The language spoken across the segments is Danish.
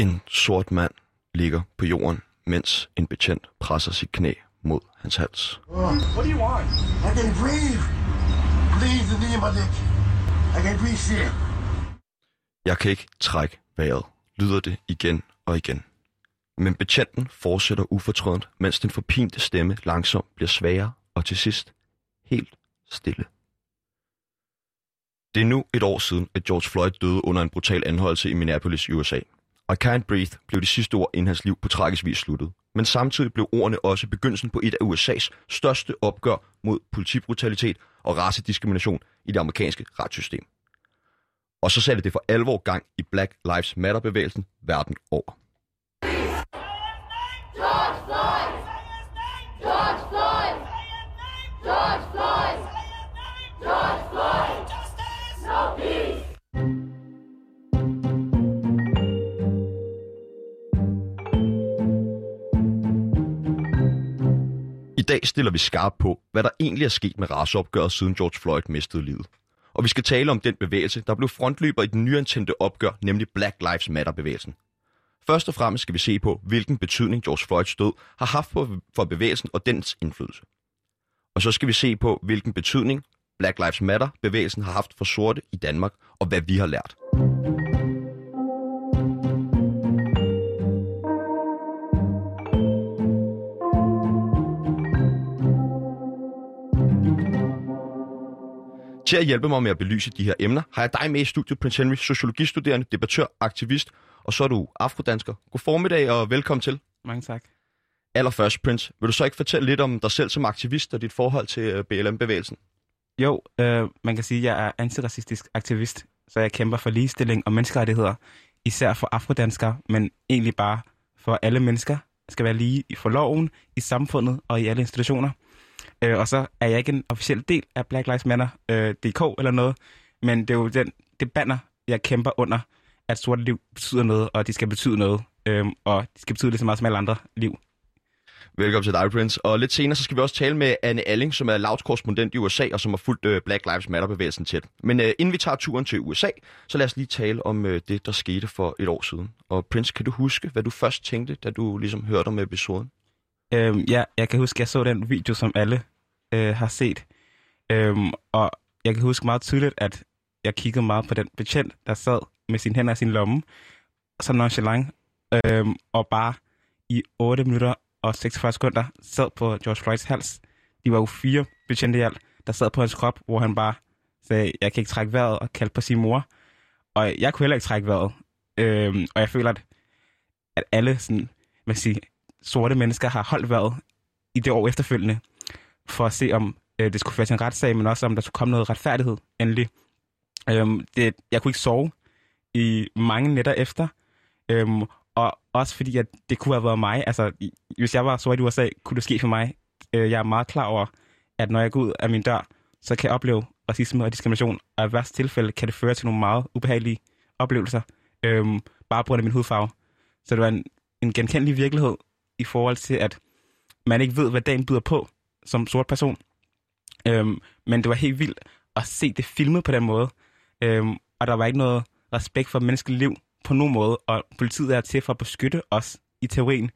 En sort mand ligger på jorden, mens en betjent presser sit knæ mod hans hals. What do you want? I can breathe. Please, the name of dick. I can breathe shit. Jeg kan ikke trække vejret, lyder det igen og igen. Men betjenten fortsætter ufortrødent, mens den forpinte stemme langsomt bliver svagere og til sidst helt stille. Det er nu et år siden, at George Floyd døde under en brutal anholdelse i Minneapolis, USA. I Can't Breathe blev det sidste ord, inden hans liv på tragisk vis sluttede. Men samtidig blev ordene også begyndelsen på et af USA's største opgør mod politibrutalitet og racediskrimination i det amerikanske retssystem. Og så satte det for alvor gang i Black Lives Matter-bevægelsen verden over. George Floyd! George Floyd! George Floyd! George Floyd! No peace! I dag stiller vi skarpt på, hvad der egentlig er sket med raceopgøret siden George Floyd mistede livet. Og vi skal tale om den bevægelse, der blev frontløber i den nyantændte opgør, nemlig Black Lives Matter-bevægelsen. Først og fremmest skal vi se på, hvilken betydning George Floyds død har haft for bevægelsen og dens indflydelse. Og så skal vi se på, hvilken betydning Black Lives Matter-bevægelsen har haft for sorte i Danmark, og hvad vi har lært. Til at hjælpe mig med at belyse de her emner, har jeg dig med i studiet, Prince Henry, sociologistuderende, debattør, aktivist, og så er du afrodansker. God formiddag og velkommen til. Mange tak. Allerførst, Prince, vil du så ikke fortælle lidt om dig selv som aktivist og dit forhold til BLM-bevægelsen? Jo, man kan sige, at jeg er antiracistisk aktivist, så jeg kæmper for ligestilling og menneskerettigheder, især for afrodanskere, men egentlig bare for alle mennesker. Jeg skal være lige for loven, i samfundet og i alle institutioner. Og så er jeg ikke en officiel del af Black Lives Matter, DK eller noget, men det er jo det banner, jeg kæmper under, at sorte liv betyder noget, og de skal betyde noget, og de skal betyde lige så meget som alle andre liv. Velkommen til dig, Prince. Og lidt senere så skal vi også tale med Anne Alling, som er loud-korrespondent i USA, og som har fulgt Black Lives Matter-bevægelsen tæt. Men inden vi tager turen til USA, så lad os lige tale om det, der skete for et år siden. Og Prince, kan du huske, hvad du først tænkte, da du ligesom hørte om episoden? Ja, jeg kan huske, jeg så den video, som alle har set. Og jeg kan huske meget tydeligt, at jeg kiggede meget på den betjent, der sad med sine hænder i sin lomme, så nonchalant, og bare i 8 minutter og 46 sekunder sad på George Floyds hals. De var jo 4 betjente i alt, der sad på hans krop, hvor han bare sagde, jeg kan ikke trække vejret, og kaldte på sin mor. Og jeg kunne heller ikke trække vejret. Og jeg føler, at alle sådan, man kan sige, sorte mennesker har holdt vejret i det år efterfølgende, for at se, om det skulle føre til en retssag, men også om der skulle komme noget retfærdighed endelig. Jeg kunne ikke sove i mange nætter efter, og også fordi, at det kunne have været mig. Altså, hvis jeg var sort i USA, kunne det ske for mig. Jeg er meget klar over, at når jeg går ud af min dør, så kan jeg opleve racisme og diskrimination, og i værste tilfælde kan det føre til nogle meget ubehagelige oplevelser, bare på grund af min hudfarve. Så det var en genkendelig virkelighed, i forhold til, at man ikke ved, hvad dagen byder på som sort person. Men det var helt vildt at se det filmet på den måde. Og der var ikke noget respekt for menneskeligt liv på nogen måde. Og politiet er til for at beskytte os i teorien.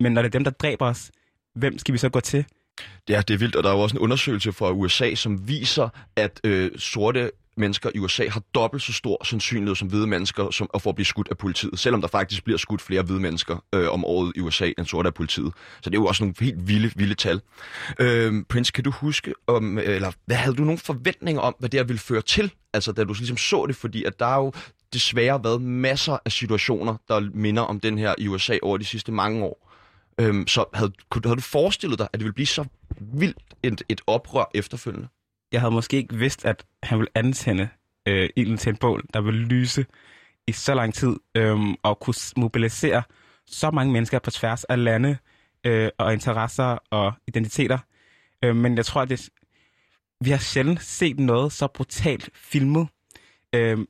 Men når det er dem, der dræber os, hvem skal vi så gå til? Ja, det er vildt. Og der er jo også en undersøgelse fra USA, som viser, at sorte mennesker i USA har dobbelt så stor sandsynlighed som hvide mennesker for at blive skudt af politiet, selvom der faktisk bliver skudt flere hvide mennesker om året i USA end sorte af politiet. Så det er jo også nogle helt vilde tal. Prince, kan du huske, hvad havde du nogle forventninger om, hvad det her ville føre til? Altså, da du ligesom så det, fordi at der har jo desværre været masser af situationer, der minder om den her i USA over de sidste mange år. Så havde du forestillet dig, at det ville blive så vildt et oprør efterfølgende? Jeg havde måske ikke vidst, at han ville antænde ilden til en bål, der ville lyse i så lang tid, og kunne mobilisere så mange mennesker på tværs af lande og interesser og identiteter. Men jeg tror, at vi har sjældent set noget så brutalt filmet.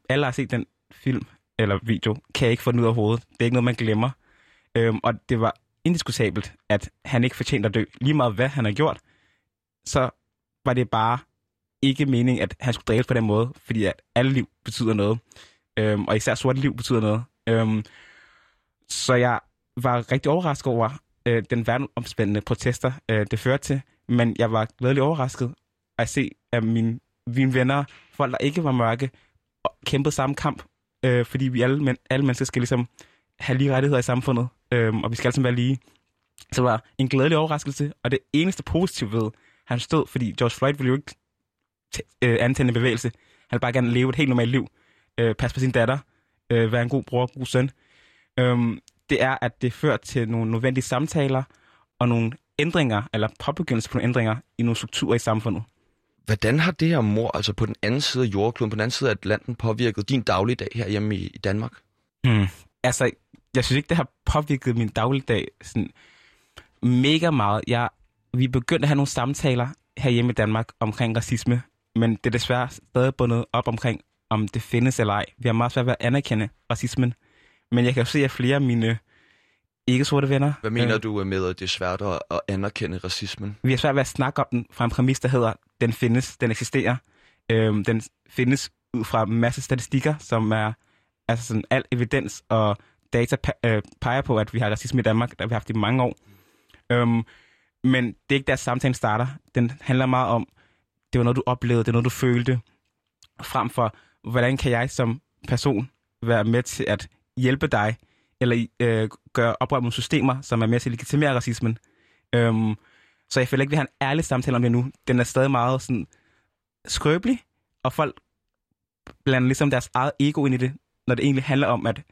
Alle har set den film eller video, kan jeg ikke få den ud af hovedet. Det er ikke noget, man glemmer. Og det var indiskutabelt, at han ikke fortjente at dø. Lige meget hvad han har gjort, så var det bare ikke mening, at han skulle dræbes på den måde, fordi at alle liv betyder noget, og især sorte liv betyder noget. Så jeg var rigtig overrasket over den verdenomspændende protester, det førte til. Men jeg var glædelig overrasket at se, at mine venner, folk der ikke var mørke, kæmpede samme kamp. Fordi vi alle mennesker skal ligesom have lige rettigheder i samfundet, og vi skal altid være lige. Så det var en glædelig overraskelse, og det eneste positive ved, han stod, fordi George Floyd ville jo ikke antænde en bevægelse. Han ville bare gerne leve et helt normalt liv, passe på sin datter, være en god bror, god søn. Det er, at det fører til nogle nødvendige samtaler og nogle ændringer, eller påbegyndelse på nogle ændringer i nogle strukturer i samfundet. Hvordan har det her mord, altså på den anden side af jordkloden, på den anden side af Atlanten, påvirket din dagligdag herhjemme i Danmark? Altså, jeg synes ikke, det har påvirket min dagligdag sådan mega meget. Vi begyndte at have nogle samtaler herhjemme i Danmark omkring racisme, men det er desværre stadig bundet op omkring, om det findes eller ej. Vi har meget svært ved at anerkende racismen, men jeg kan jo se, at flere af mine ikke-sorte venner... Hvad mener du med, at det er svært at anerkende racismen? Vi har svært ved at snakke om den fra en præmis, der hedder, den findes, den eksisterer. Den findes ud fra en masse statistikker, som er altså sådan al evidens og data peger på, at vi har racisme i Danmark, der vi har haft i mange år. Men det er ikke der, samtalen starter. Den handler meget om, det var noget, du oplevede, det er noget, du følte. Frem for, hvordan kan jeg som person være med til at hjælpe dig, eller gøre oprør mod systemer, som er med til at legitimere racismen. Så jeg føler ikke, vi har en ærlig samtale om det nu. Den er stadig meget sådan skrøbelig, og folk blander ligesom deres eget ego ind i det, når det egentlig handler om, at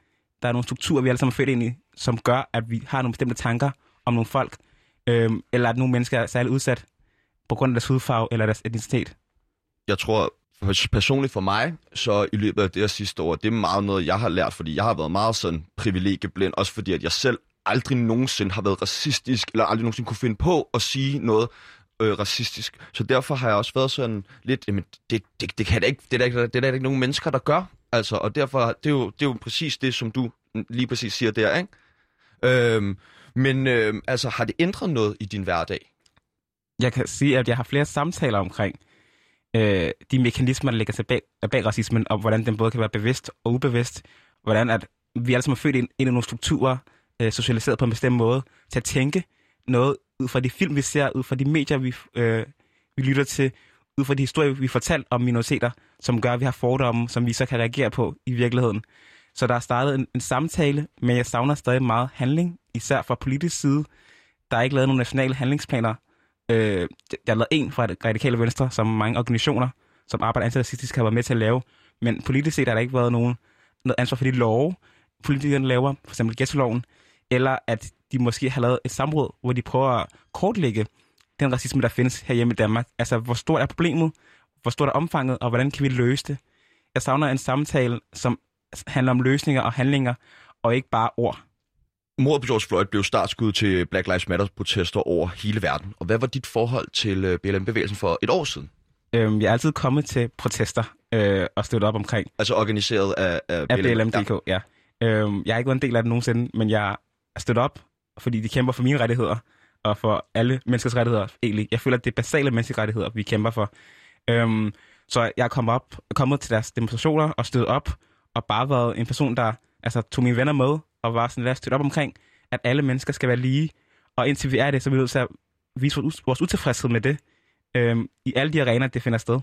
der er nogle strukturer, vi alle sammen er født ind i, som gør, at vi har nogle bestemte tanker om nogle folk, eller at nogle mennesker er særligt udsat på grund af deres hudfarve eller deres etnicitet. Jeg tror personligt for mig, så i løbet af det her sidste år, det er meget noget, jeg har lært, fordi jeg har været meget sådan privilegieblind, også fordi at jeg selv aldrig nogensinde har været racistisk, eller aldrig nogensinde kunne finde på at sige noget racistisk. Så derfor har jeg også været sådan lidt, jamen det kan jeg ikke, det er der ikke nogen mennesker, der gør. Altså, og derfor, det er jo præcis det, som du lige præcis siger der, ikke? Altså, har det ændret noget i din hverdag? Jeg kan sige, at jeg har flere samtaler omkring de mekanismer, der ligger sig bag racismen, og hvordan den både kan være bevidst og ubevidst. Hvordan at vi alle sammen er født ind i nogle strukturer, socialiseret på en bestemt måde, til at tænke noget ud fra de film, vi ser, ud fra de medier, vi lytter til, ud fra de historier, vi fortalt om minoriteter, som gør, at vi har fordomme, som vi så kan reagere på i virkeligheden. Så der er startet en samtale, men jeg savner stadig meget handling, især fra politisk side. Der er ikke lavet nogen nationale handlingsplaner. Der er lavet en fra det radikale venstre, som mange organisationer, som arbejder antiracistisk, har været med til at lave. Men politisk set har der ikke været noget ansvar for de love, politikerne laver, f.eks. ghettoloven, eller at de måske har lavet et samråd, hvor de prøver at kortlægge den racisme, der findes herhjemme i Danmark. Altså, hvor stort er problemet? Hvor stort er omfanget? Og hvordan kan vi løse det? Jeg savner en samtale, som handler om løsninger og handlinger, og ikke bare ord. Mordet på George Floyd blev startskud til Black Lives Matter-protester over hele verden. Og hvad var dit forhold til BLM-bevægelsen for et år siden? Jeg er altid kommet til protester og støttet op omkring. Altså organiseret af BLM-DK, ja. Jeg har ikke været en del af det nogensinde, men jeg er støttet op, fordi de kæmper for mine rettigheder og for alle menneskers rettigheder egentlig. Jeg føler, at det er basale menneskerettigheder, vi kæmper for. Så jeg er kommet til deres demonstrationer og støttet op, og bare været en person, der altså, tog mine venner med, og var sådan, lad os støtte op omkring, at alle mennesker skal være lige. Og indtil vi er det, så er vi nødt til at vise vores utilfredshed med det, i alle de arenaer, det finder sted.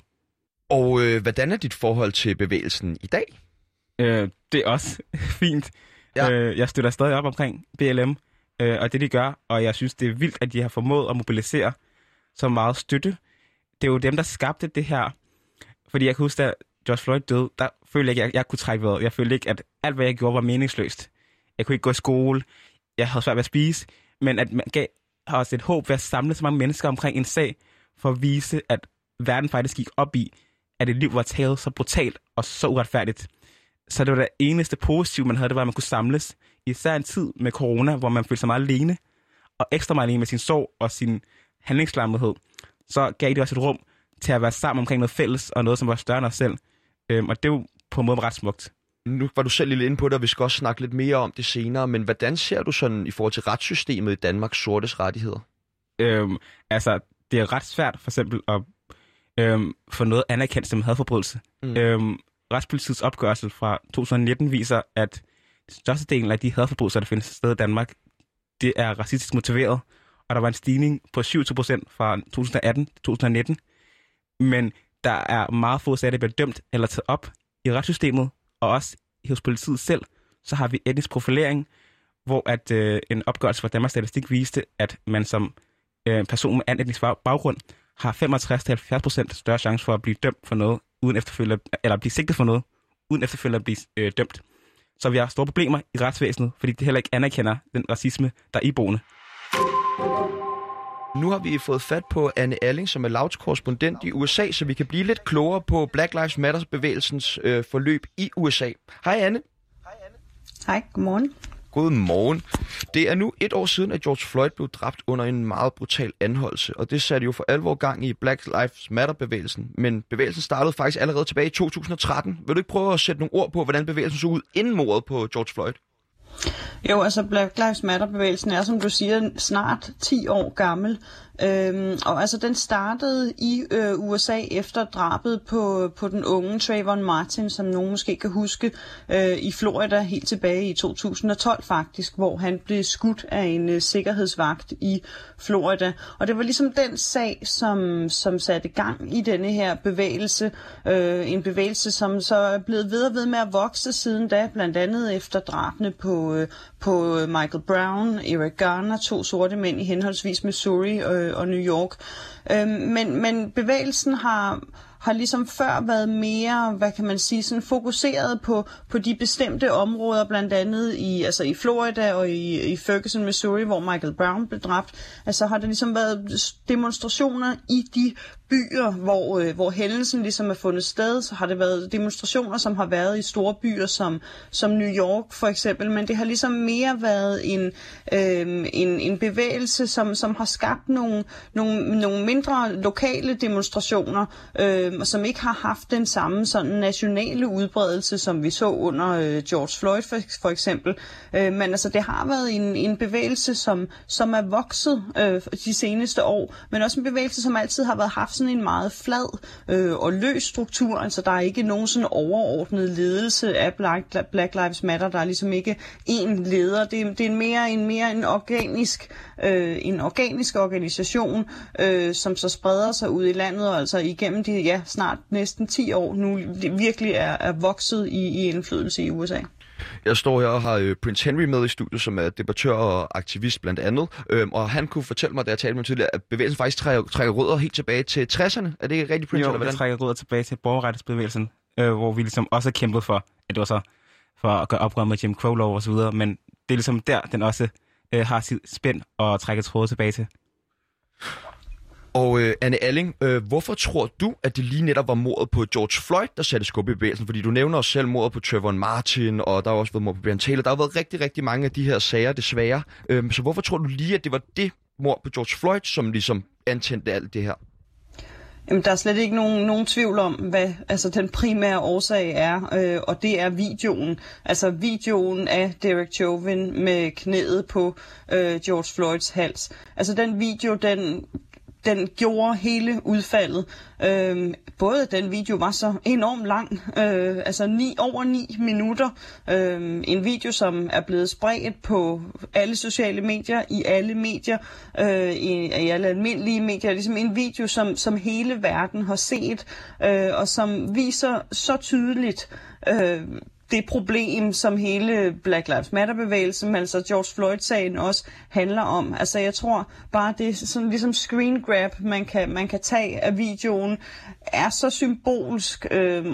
Og hvordan er dit forhold til bevægelsen i dag? Det er også fint. Ja. Jeg støtter stadig op omkring BLM, og det de gør, og jeg synes, det er vildt, at de har formået at mobilisere så meget støtte. Det er jo dem, der skabte det her. Fordi jeg kan huske, da George Floyd døde, der følte jeg ikke, at jeg kunne trække vejret. Jeg følte ikke, at alt, hvad jeg gjorde, var meningsløst. Jeg kunne ikke gå i skole, jeg havde svært ved at spise, men at man gav os et håb ved at samle så mange mennesker omkring en sag, for at vise, at verden faktisk gik op i, at et liv var taget så brutalt og så uretfærdigt. Så det var det eneste positive, man havde, det var, at man kunne samles. Især en tid med corona, hvor man følte sig meget alene, og ekstra meget alene med sin sorg og sin handlingslammethed. Så gav det også et rum til at være sammen omkring noget fælles, og noget, som var større end os selv. Og det var på en måde ret smukt. Nu var du selv lidt inde på det, og vi skal også snakke lidt mere om det senere, men hvordan ser du sådan i forhold til retssystemet i Danmarks sortes rettigheder? Altså, det er ret svært for eksempel at få noget anerkendt som hadforbrydelse. Retspolitiets opgørelse fra 2019 viser, at størstedelen af de hadforbrydelser, der findes sted i Danmark, det er racistisk motiveret, og der var en stigning på 27% fra 2018 til 2019. Men der er meget få sager, der bliver dømt eller taget op i retssystemet, og også hos politiet selv. Så har vi etnisk profilering, hvor at, en opgørelse fra Danmarks Statistik viste, at man som person med anden etnisk baggrund har 65-70% større chance for at blive dømt for noget, uden efterfølgende, eller blive sigtet for noget, uden efterfølgende at blive dømt. Så vi har store problemer i retsvæsenet, fordi det heller ikke anerkender den racisme, der er iboende. Nu har vi fået fat på Anne Alling, som er Louds korrespondent i USA, så vi kan blive lidt klogere på Black Lives Matter-bevægelsens forløb i USA. Hej Anne. Hej Anne. Hej, godmorgen. Godmorgen. Det er nu et år siden, at George Floyd blev dræbt under en meget brutal anholdelse, og det satte jo for alvor gang i Black Lives Matter-bevægelsen. Men bevægelsen startede faktisk allerede tilbage i 2013. Vil du ikke prøve at sætte nogle ord på, hvordan bevægelsen så ud inden mordet på George Floyd? Jo, altså Black Lives Matter-bevægelsen er, som du siger, snart 10 år gammel. Og altså den startede i USA efter drabet på den unge Trayvon Martin, som nogen måske kan huske, i Florida helt tilbage i 2012 faktisk, hvor han blev skudt af en sikkerhedsvagt i Florida. Og det var ligesom den sag, som satte gang i denne her bevægelse. En bevægelse, som så er blevet ved med at vokse siden da, blandt andet efter drabene på Michael Brown, Eric Garner, 2 sorte mænd i henholdsvis Missouri og New York. Men bevægelsen har ligesom før været mere, hvad kan man sige, sådan fokuseret på de bestemte områder, blandt andet i Florida og i Ferguson, Missouri, hvor Michael Brown blev dræbt. Altså har der ligesom været demonstrationer i de byer, hvor hændelsen ligesom er fundet sted, så har det været demonstrationer, som har været i store byer som New York for eksempel, men det har ligesom mere været en bevægelse, som har skabt nogle mindre lokale demonstrationer, som ikke har haft den samme sådan nationale udbredelse, som vi så under George Floyd for eksempel. Men altså det har været en bevægelse, som er vokset de seneste år, men også en bevægelse, som altid har haft sådan en meget flad og løs struktur, altså der er ikke nogen sådan overordnet ledelse af Black Lives Matter, der er ligesom ikke én leder, det er mere en organisk, organisation, som så spreder sig ud i landet, og altså igennem de snart næsten 10 år nu virkelig er vokset i indflydelse i USA. Jeg står her og har Prince Henry med i studiet, som er debattør og aktivist blandt andet, og han kunne fortælle mig, da jeg talte med ham tidligere, at bevægelsen faktisk trækker rødder helt tilbage til 60'erne. Er det ikke rigtigt, Prince? Jo, eller hvordan? Det trækker rødder tilbage til borgerrettighedsbevægelsen, hvor vi ligesom også har kæmpet for, at det var så for at gøre oprør med Jim Crow-lov og så videre, men det er ligesom der, den også har sit spænd og trækker tråde tilbage til. Og Anne Alling, hvorfor tror du, at det lige netop var mordet på George Floyd, der satte skub i bevægelsen? Fordi du nævner også selv mordet på Trayvon Martin, og der har også været mord på Breonna Taylor. Der har været rigtig, rigtig mange af de her sager, desværre. Så hvorfor tror du lige, at det var det mord på George Floyd, som ligesom antændte alt det her? Jamen, der er slet ikke nogen tvivl om, hvad altså, den primære årsag er, og det er videoen. Altså videoen af Derek Chauvin med knæet på George Floyds hals. Altså den video, den gjorde hele udfaldet. Både den video var så enormt lang, altså over 9 minutter. En video, som er blevet spredt på alle sociale medier, i alle medier, i alle almindelige medier. Ligesom en video, som hele verden har set, og som viser så tydeligt det problem, som hele Black Lives Matter-bevægelsen, altså George Floyd-sagen også handler om. Altså jeg tror bare, det er sådan ligesom screen grab, man kan tage af videoen, er så symbolsk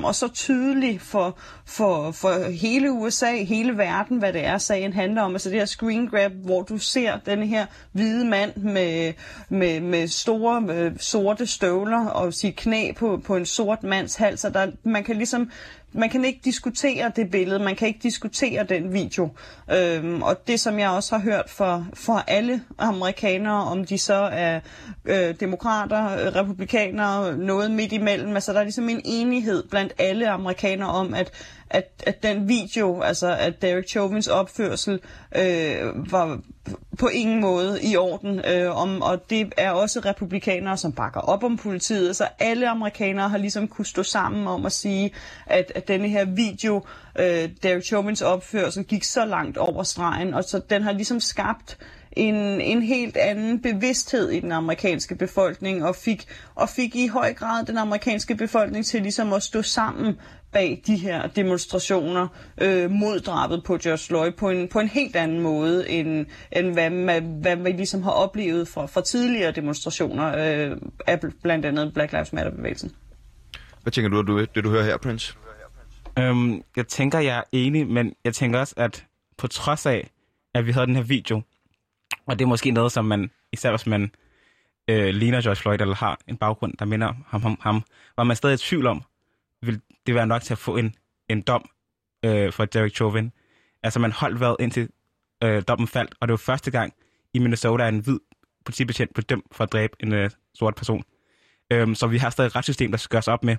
og så tydelig for hele USA, hele verden, hvad det er, sagen handler om. Altså det her screen grab, hvor du ser den her hvide mand med store sorte støvler og sit knæ på en sort mands hals, og der, man kan ikke diskutere det billede, man kan ikke diskutere den video. Og det, som jeg også har hørt fra alle amerikanere, om de så er demokrater, republikanere, noget midt imellem, altså der er ligesom en enighed blandt alle amerikanere om, at at den video, altså at Derek Chauvins opførsel var på ingen måde i orden. Og det er også republikanere, som bakker op om politiet. Så alle amerikanere har ligesom kunne stå sammen om at sige, at denne her video, Derek Chauvins opførsel, gik så langt over stregen. Og så den har ligesom skabt en helt anden bevidsthed i den amerikanske befolkning, og fik i høj grad den amerikanske befolkning til ligesom at stå sammen bag de her demonstrationer mod drabet på George Floyd på en helt anden måde, end hvad man ligesom har oplevet fra tidligere demonstrationer af blandt andet Black Lives Matter-bevægelsen. Hvad tænker du om det, du hører her, Prince? Jeg tænker, jeg er enig, men jeg tænker også, at på trods af, at vi havde den her video, og det er måske noget, som man, især hvis man ligner George Floyd, eller har en baggrund, der minder ham, var man stadig i tvivl om, vil det være nok til at få en dom for Derek Chauvin. Altså man holdt vejret indtil dommen faldt, og det var første gang i Minnesota, at en hvid politibetjent blev dømt for at dræbe en sort person. Så vi har stadig et retssystem, der skal gøres op med.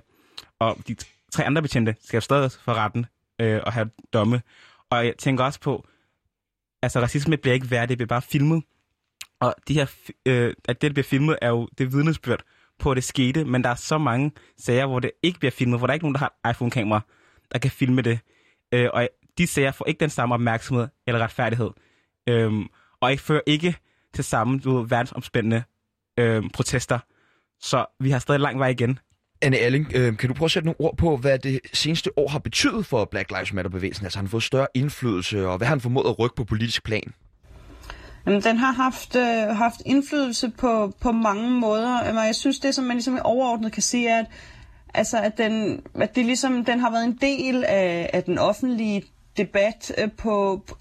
Og de tre andre betjente skal stadig for retten og have domme. Og jeg tænker også på, altså racisme bliver ikke værd, det bliver bare filmet. Og de her, at det bliver filmet, er jo det vidnesbyrd på, at det skete. Men der er så mange sager, hvor det ikke bliver filmet, hvor der er ikke nogen, der har et iPhone-kamera, der kan filme det. Og de sager får ikke den samme opmærksomhed eller retfærdighed. Og ikke fører ikke til samme verdensomspændende protester. Så vi har stadig lang vej igen. Anne Alling, kan du prøve at sætte nogle ord på, hvad det seneste år har betydet for Black Lives Matter-bevægelsen? Altså har han fået større indflydelse, og hvad har han formået at rykke på politisk plan? Jamen, den har haft indflydelse på mange måder, og jeg synes, det som man ligesom overordnet kan sige, er, at den har været en del af den offentlige debat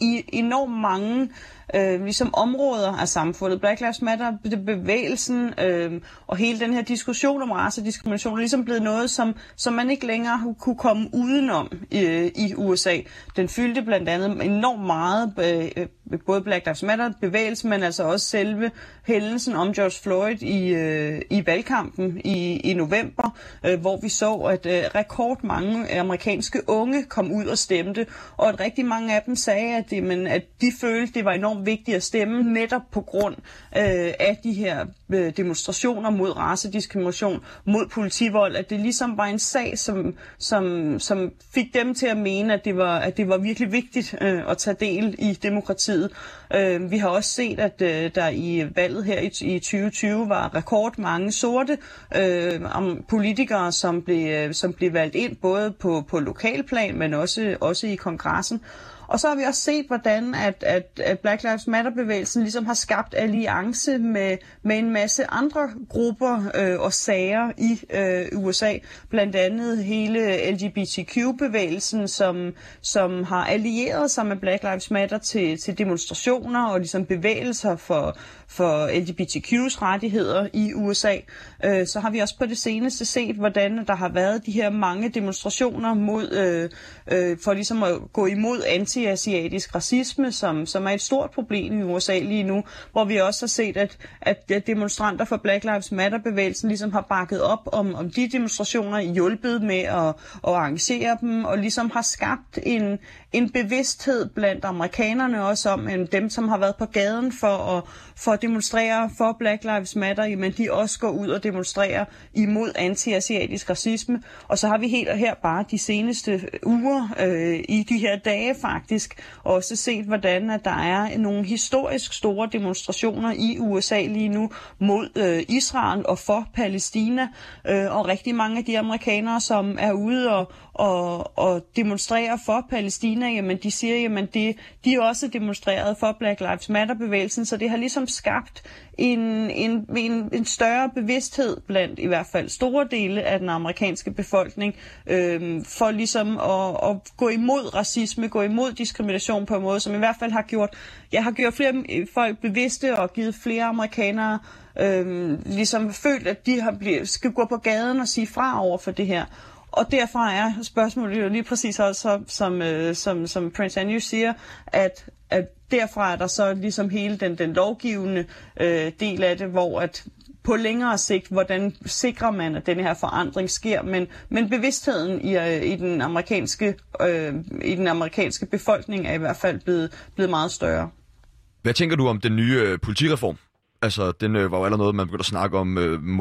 i enormt mange ligesom områder af samfundet. Black Lives Matter, bevægelsen og hele den her diskussion om race og diskrimination er ligesom blevet noget, som man ikke længere kunne komme udenom i USA. Den fyldte blandt andet enormt meget, både Black Lives Matter bevægelsen, men altså også selve hændelsen om George Floyd i valgkampen i november, hvor vi så, at rekordmange amerikanske unge kom ud og stemte, og at rigtig mange af dem sagde, at de følte, det var enormt vigtigt at stemme netop på grund af de her demonstrationer mod racediskrimination, mod politivold, at det ligesom var en sag, som fik dem til at mene, at det var virkelig vigtigt at tage del i demokratiet. Vi har også set, at der i valget her i 2020 var rekordmange sorte politikere, som blev valgt ind både på lokalplan, men også i kongressen. Og så har vi også set, hvordan at Black Lives Matter-bevægelsen ligesom har skabt alliance med en masse andre grupper og sager i USA. Blandt andet hele LGBTQ-bevægelsen, som har allieret sig med Black Lives Matter til demonstrationer og ligesom bevægelser for LGBTQ's rettigheder i USA. Så har vi også på det seneste set, hvordan der har været de her mange demonstrationer for ligesom at gå imod anti-asiatisk racisme, som er et stort problem i USA lige nu, hvor vi også har set, at demonstranter for Black Lives Matter-bevægelsen ligesom har bakket op om de demonstrationer, hjulpet med at arrangere dem, og ligesom har skabt en bevidsthed blandt amerikanerne også om, at dem, som har været på gaden for at demonstrere for Black Lives Matter, men de også går ud og demonstrerer imod anti-asiatisk racisme. Og så har vi helt og her bare de seneste uger i de her dage faktisk også set, hvordan at der er nogle historisk store demonstrationer i USA lige nu mod Israel og for Palæstina, og rigtig mange af de amerikanere, som er ude og demonstrerer for Palæstina, jamen de siger, jamen de er også demonstreret for Black Lives Matter-bevægelsen, så det har ligesom skabt en større bevidsthed blandt i hvert fald store dele af den amerikanske befolkning for ligesom at gå imod racisme, gå imod diskrimination på en måde, som i hvert fald har gjort flere folk bevidste og givet flere amerikanere ligesom følt, at de skal gå på gaden og sige fra over for det her. Og derfra er spørgsmålet jo lige præcis også, som Prince Henry siger, at derfra er der så ligesom hele den lovgivende del af det, hvor at på længere sigt, hvordan sikrer man, at denne her forandring sker. Men bevidstheden i den amerikanske befolkning er i hvert fald blevet meget større. Hvad tænker du om den nye politireform? Altså, den var jo allerede noget, man begyndte at snakke om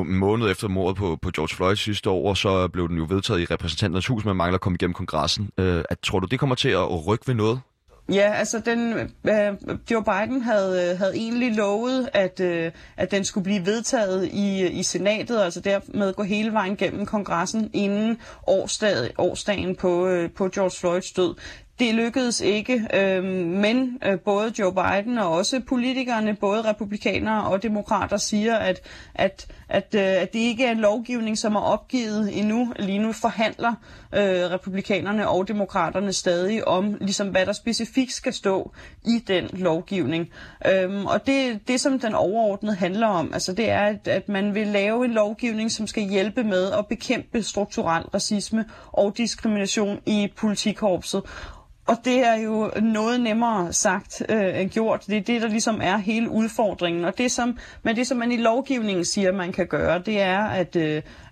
måned efter mordet på George Floyd sidste år, og så blev den jo vedtaget i repræsentanternes hus, men mangler at komme igennem kongressen. Tror du, det kommer til at rykke ved noget? Ja, altså Joe Biden havde egentlig lovet, at den skulle blive vedtaget i senatet, altså dermed gå hele vejen gennem kongressen inden årsdagen på George Floyds død. Det lykkedes ikke, men både Joe Biden og også politikerne, både republikanere og demokrater, siger, at det ikke er en lovgivning, som er opgivet endnu. Lige nu forhandler republikanerne og demokraterne stadig om, ligesom, hvad der specifikt skal stå i den lovgivning. Og det, som den overordnet handler om, altså, det er, at man vil lave en lovgivning, som skal hjælpe med at bekæmpe strukturel racisme og diskrimination i politikorpset. Og det er jo noget nemmere sagt end gjort. Det er det, der ligesom er hele udfordringen. Og det, som man i lovgivningen siger, man kan gøre, det er,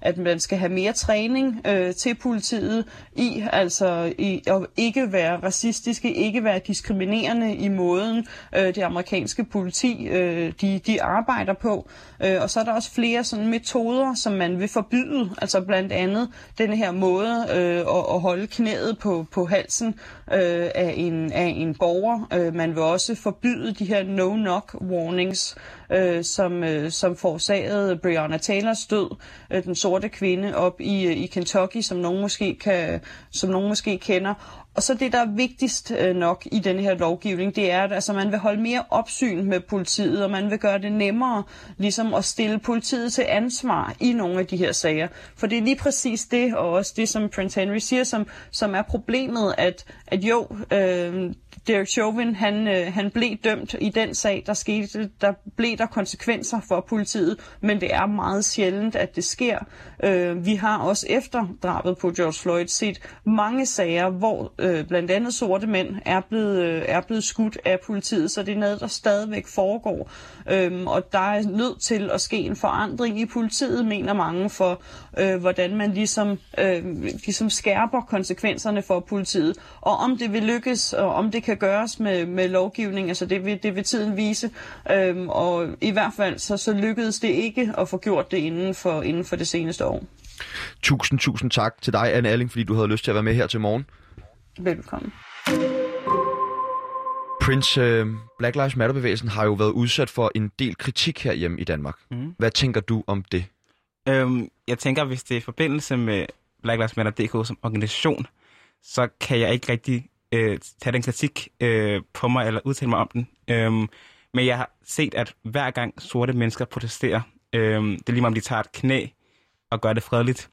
at man skal have mere træning til politiet i, altså i at ikke være racistiske, ikke være diskriminerende i måden, det amerikanske politi de arbejder på. Og så er der også flere sådan metoder, som man vil forbyde, altså blandt andet den her måde at holde knæet på halsen af en borger. Man vil også forbyde de her no-knock warnings, som forårsagede Breonna Taylors død, den sorte kvinde op i Kentucky, som nogen måske kender. Og så det, der er vigtigst nok i den her lovgivning, det er, at altså, man vil holde mere opsyn med politiet, og man vil gøre det nemmere ligesom at stille politiet til ansvar i nogle af de her sager. For det er lige præcis det, og også det, som Prince Henry siger, som er problemet, at Derek Chauvin, han blev dømt i den sag, der blev konsekvenser for politiet, men det er meget sjældent, at det sker. Vi har også efter drabet på George Floyd set mange sager, hvor blandt andet sorte mænd er blevet skudt af politiet, så det er noget, der stadigvæk foregår. Og der er nødt til at ske en forandring i politiet, mener mange, for hvordan man ligesom skærper konsekvenserne for politiet. Og om det vil lykkes, og om det kan gøres med lovgivning, altså det vil tiden vise. Og i hvert fald så lykkedes det ikke at få gjort det inden for det seneste år. Tusind tak til dig, Anne Alling, fordi du havde lyst til at være med her til morgen. Velkommen. Prince, Black Lives Matter-bevægelsen har jo været udsat for en del kritik herhjemme i Danmark. Mm. Hvad tænker du om det? Jeg tænker, hvis det er i forbindelse med Black Lives Matter.dk som organisation, så kan jeg ikke rigtig tage den kritik på mig eller udtale mig om den. Men jeg har set, at hver gang sorte mennesker protesterer, det er lige meget, om de tager et knæ og gør det fredeligt,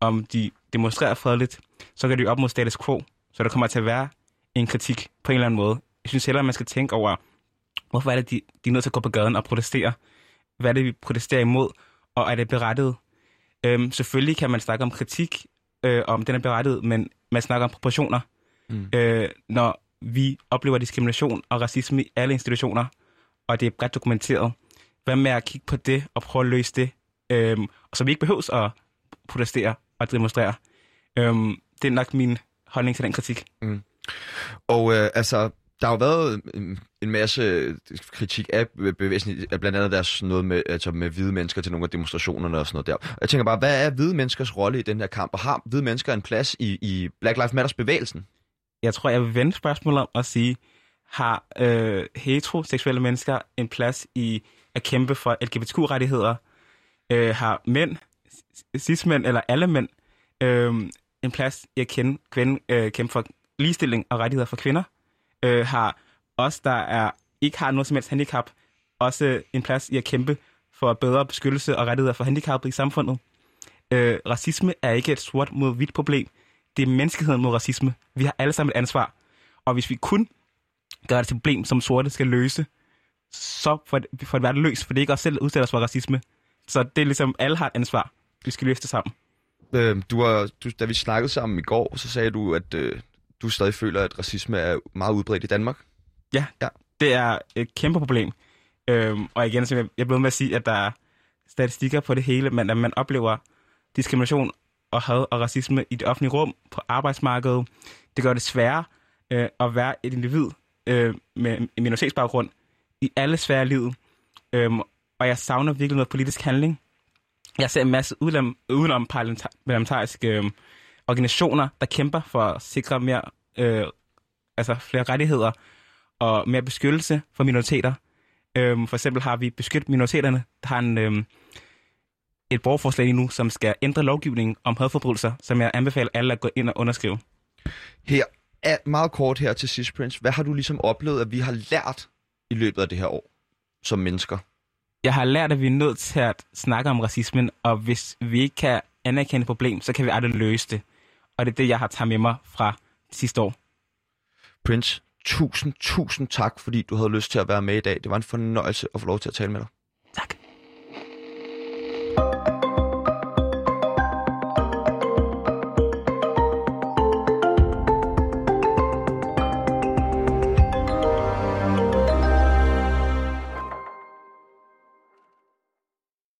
om de demonstrerer fredeligt, så kan de op mod status quo. Så der kommer til at være en kritik på en eller anden måde. Jeg synes hellere, at man skal tænke over, hvorfor er det, de er nødt til at gå på gaden og protestere? Hvad er det, vi protesterer imod? Og er det berettiget? Selvfølgelig kan man snakke om kritik, om den er berettiget, men man snakker om proportioner. Når vi oplever diskrimination og racisme i alle institutioner, og det er bredt dokumenteret, hvad med at kigge på det og prøve at løse det? Så vi ikke behøves at protestere og demonstrere. Det er nok min holdning til den kritik. Mm. Og der har jo været en masse kritik af bevægelsen, blandt andet deres noget med, altså med hvide mennesker til nogle af demonstrationerne og sådan noget der. Jeg tænker bare, hvad er hvide menneskers rolle i den her kamp, og har hvide mennesker en plads i Black Lives Matters bevægelsen? Jeg tror, jeg vil vende spørgsmålet om at sige, har heteroseksuelle mennesker en plads i at kæmpe for LGBTQ-rettigheder? Har mænd, cis-mænd eller alle mænd en plads i at kæmpe for ligestilling og rettigheder for kvinder? Har os, der ikke har noget som helst handicap, også en plads i at kæmpe for bedre beskyttelse og rettigheder for handicappede i samfundet? Racisme er ikke et sort mod hvidt problem. Det er menneskeheden mod racisme. Vi har alle sammen et ansvar. Og hvis vi kun gør det til et problem, som sorte skal løse, så får det været løst, for det er ikke os selv, der udsætter os for racisme. Så det er ligesom, alle har et ansvar. Vi skal løse det sammen. Da vi snakkede sammen i går, så sagde du, at du stadig føler, at racisme er meget udbredt i Danmark. Ja, det er et kæmpe problem. Og igen, så jeg blev med at sige, at der er statistikker på det hele, men at man oplever diskrimination og had og racisme i det offentlige rum, på arbejdsmarkedet. Det gør det sværere at være et individ med en minoritetsbaggrund i alle sfærer af livet. Og jeg savner virkelig noget politisk handling. Jeg ser en masse udenom parlamentariske organisationer, der kæmper for at sikre mere, flere rettigheder og mere beskyttelse for minoriteter. For eksempel har vi beskyttet minoriteterne. Der har et borgerforslag nu, som skal ændre lovgivningen om hadforbrydelser, som jeg anbefaler alle at gå ind og underskrive. Her er meget kort her til sidst, Prince. Hvad har du ligesom oplevet, at vi har lært i løbet af det her år som mennesker? Jeg har lært, at vi er nødt til at snakke om racismen, og hvis vi ikke kan anerkende et problem, så kan vi aldrig løse det. Og det er det, jeg har taget med mig fra sidste år. Prince, tusind tak, fordi du havde lyst til at være med i dag. Det var en fornøjelse at få lov til at tale med dig.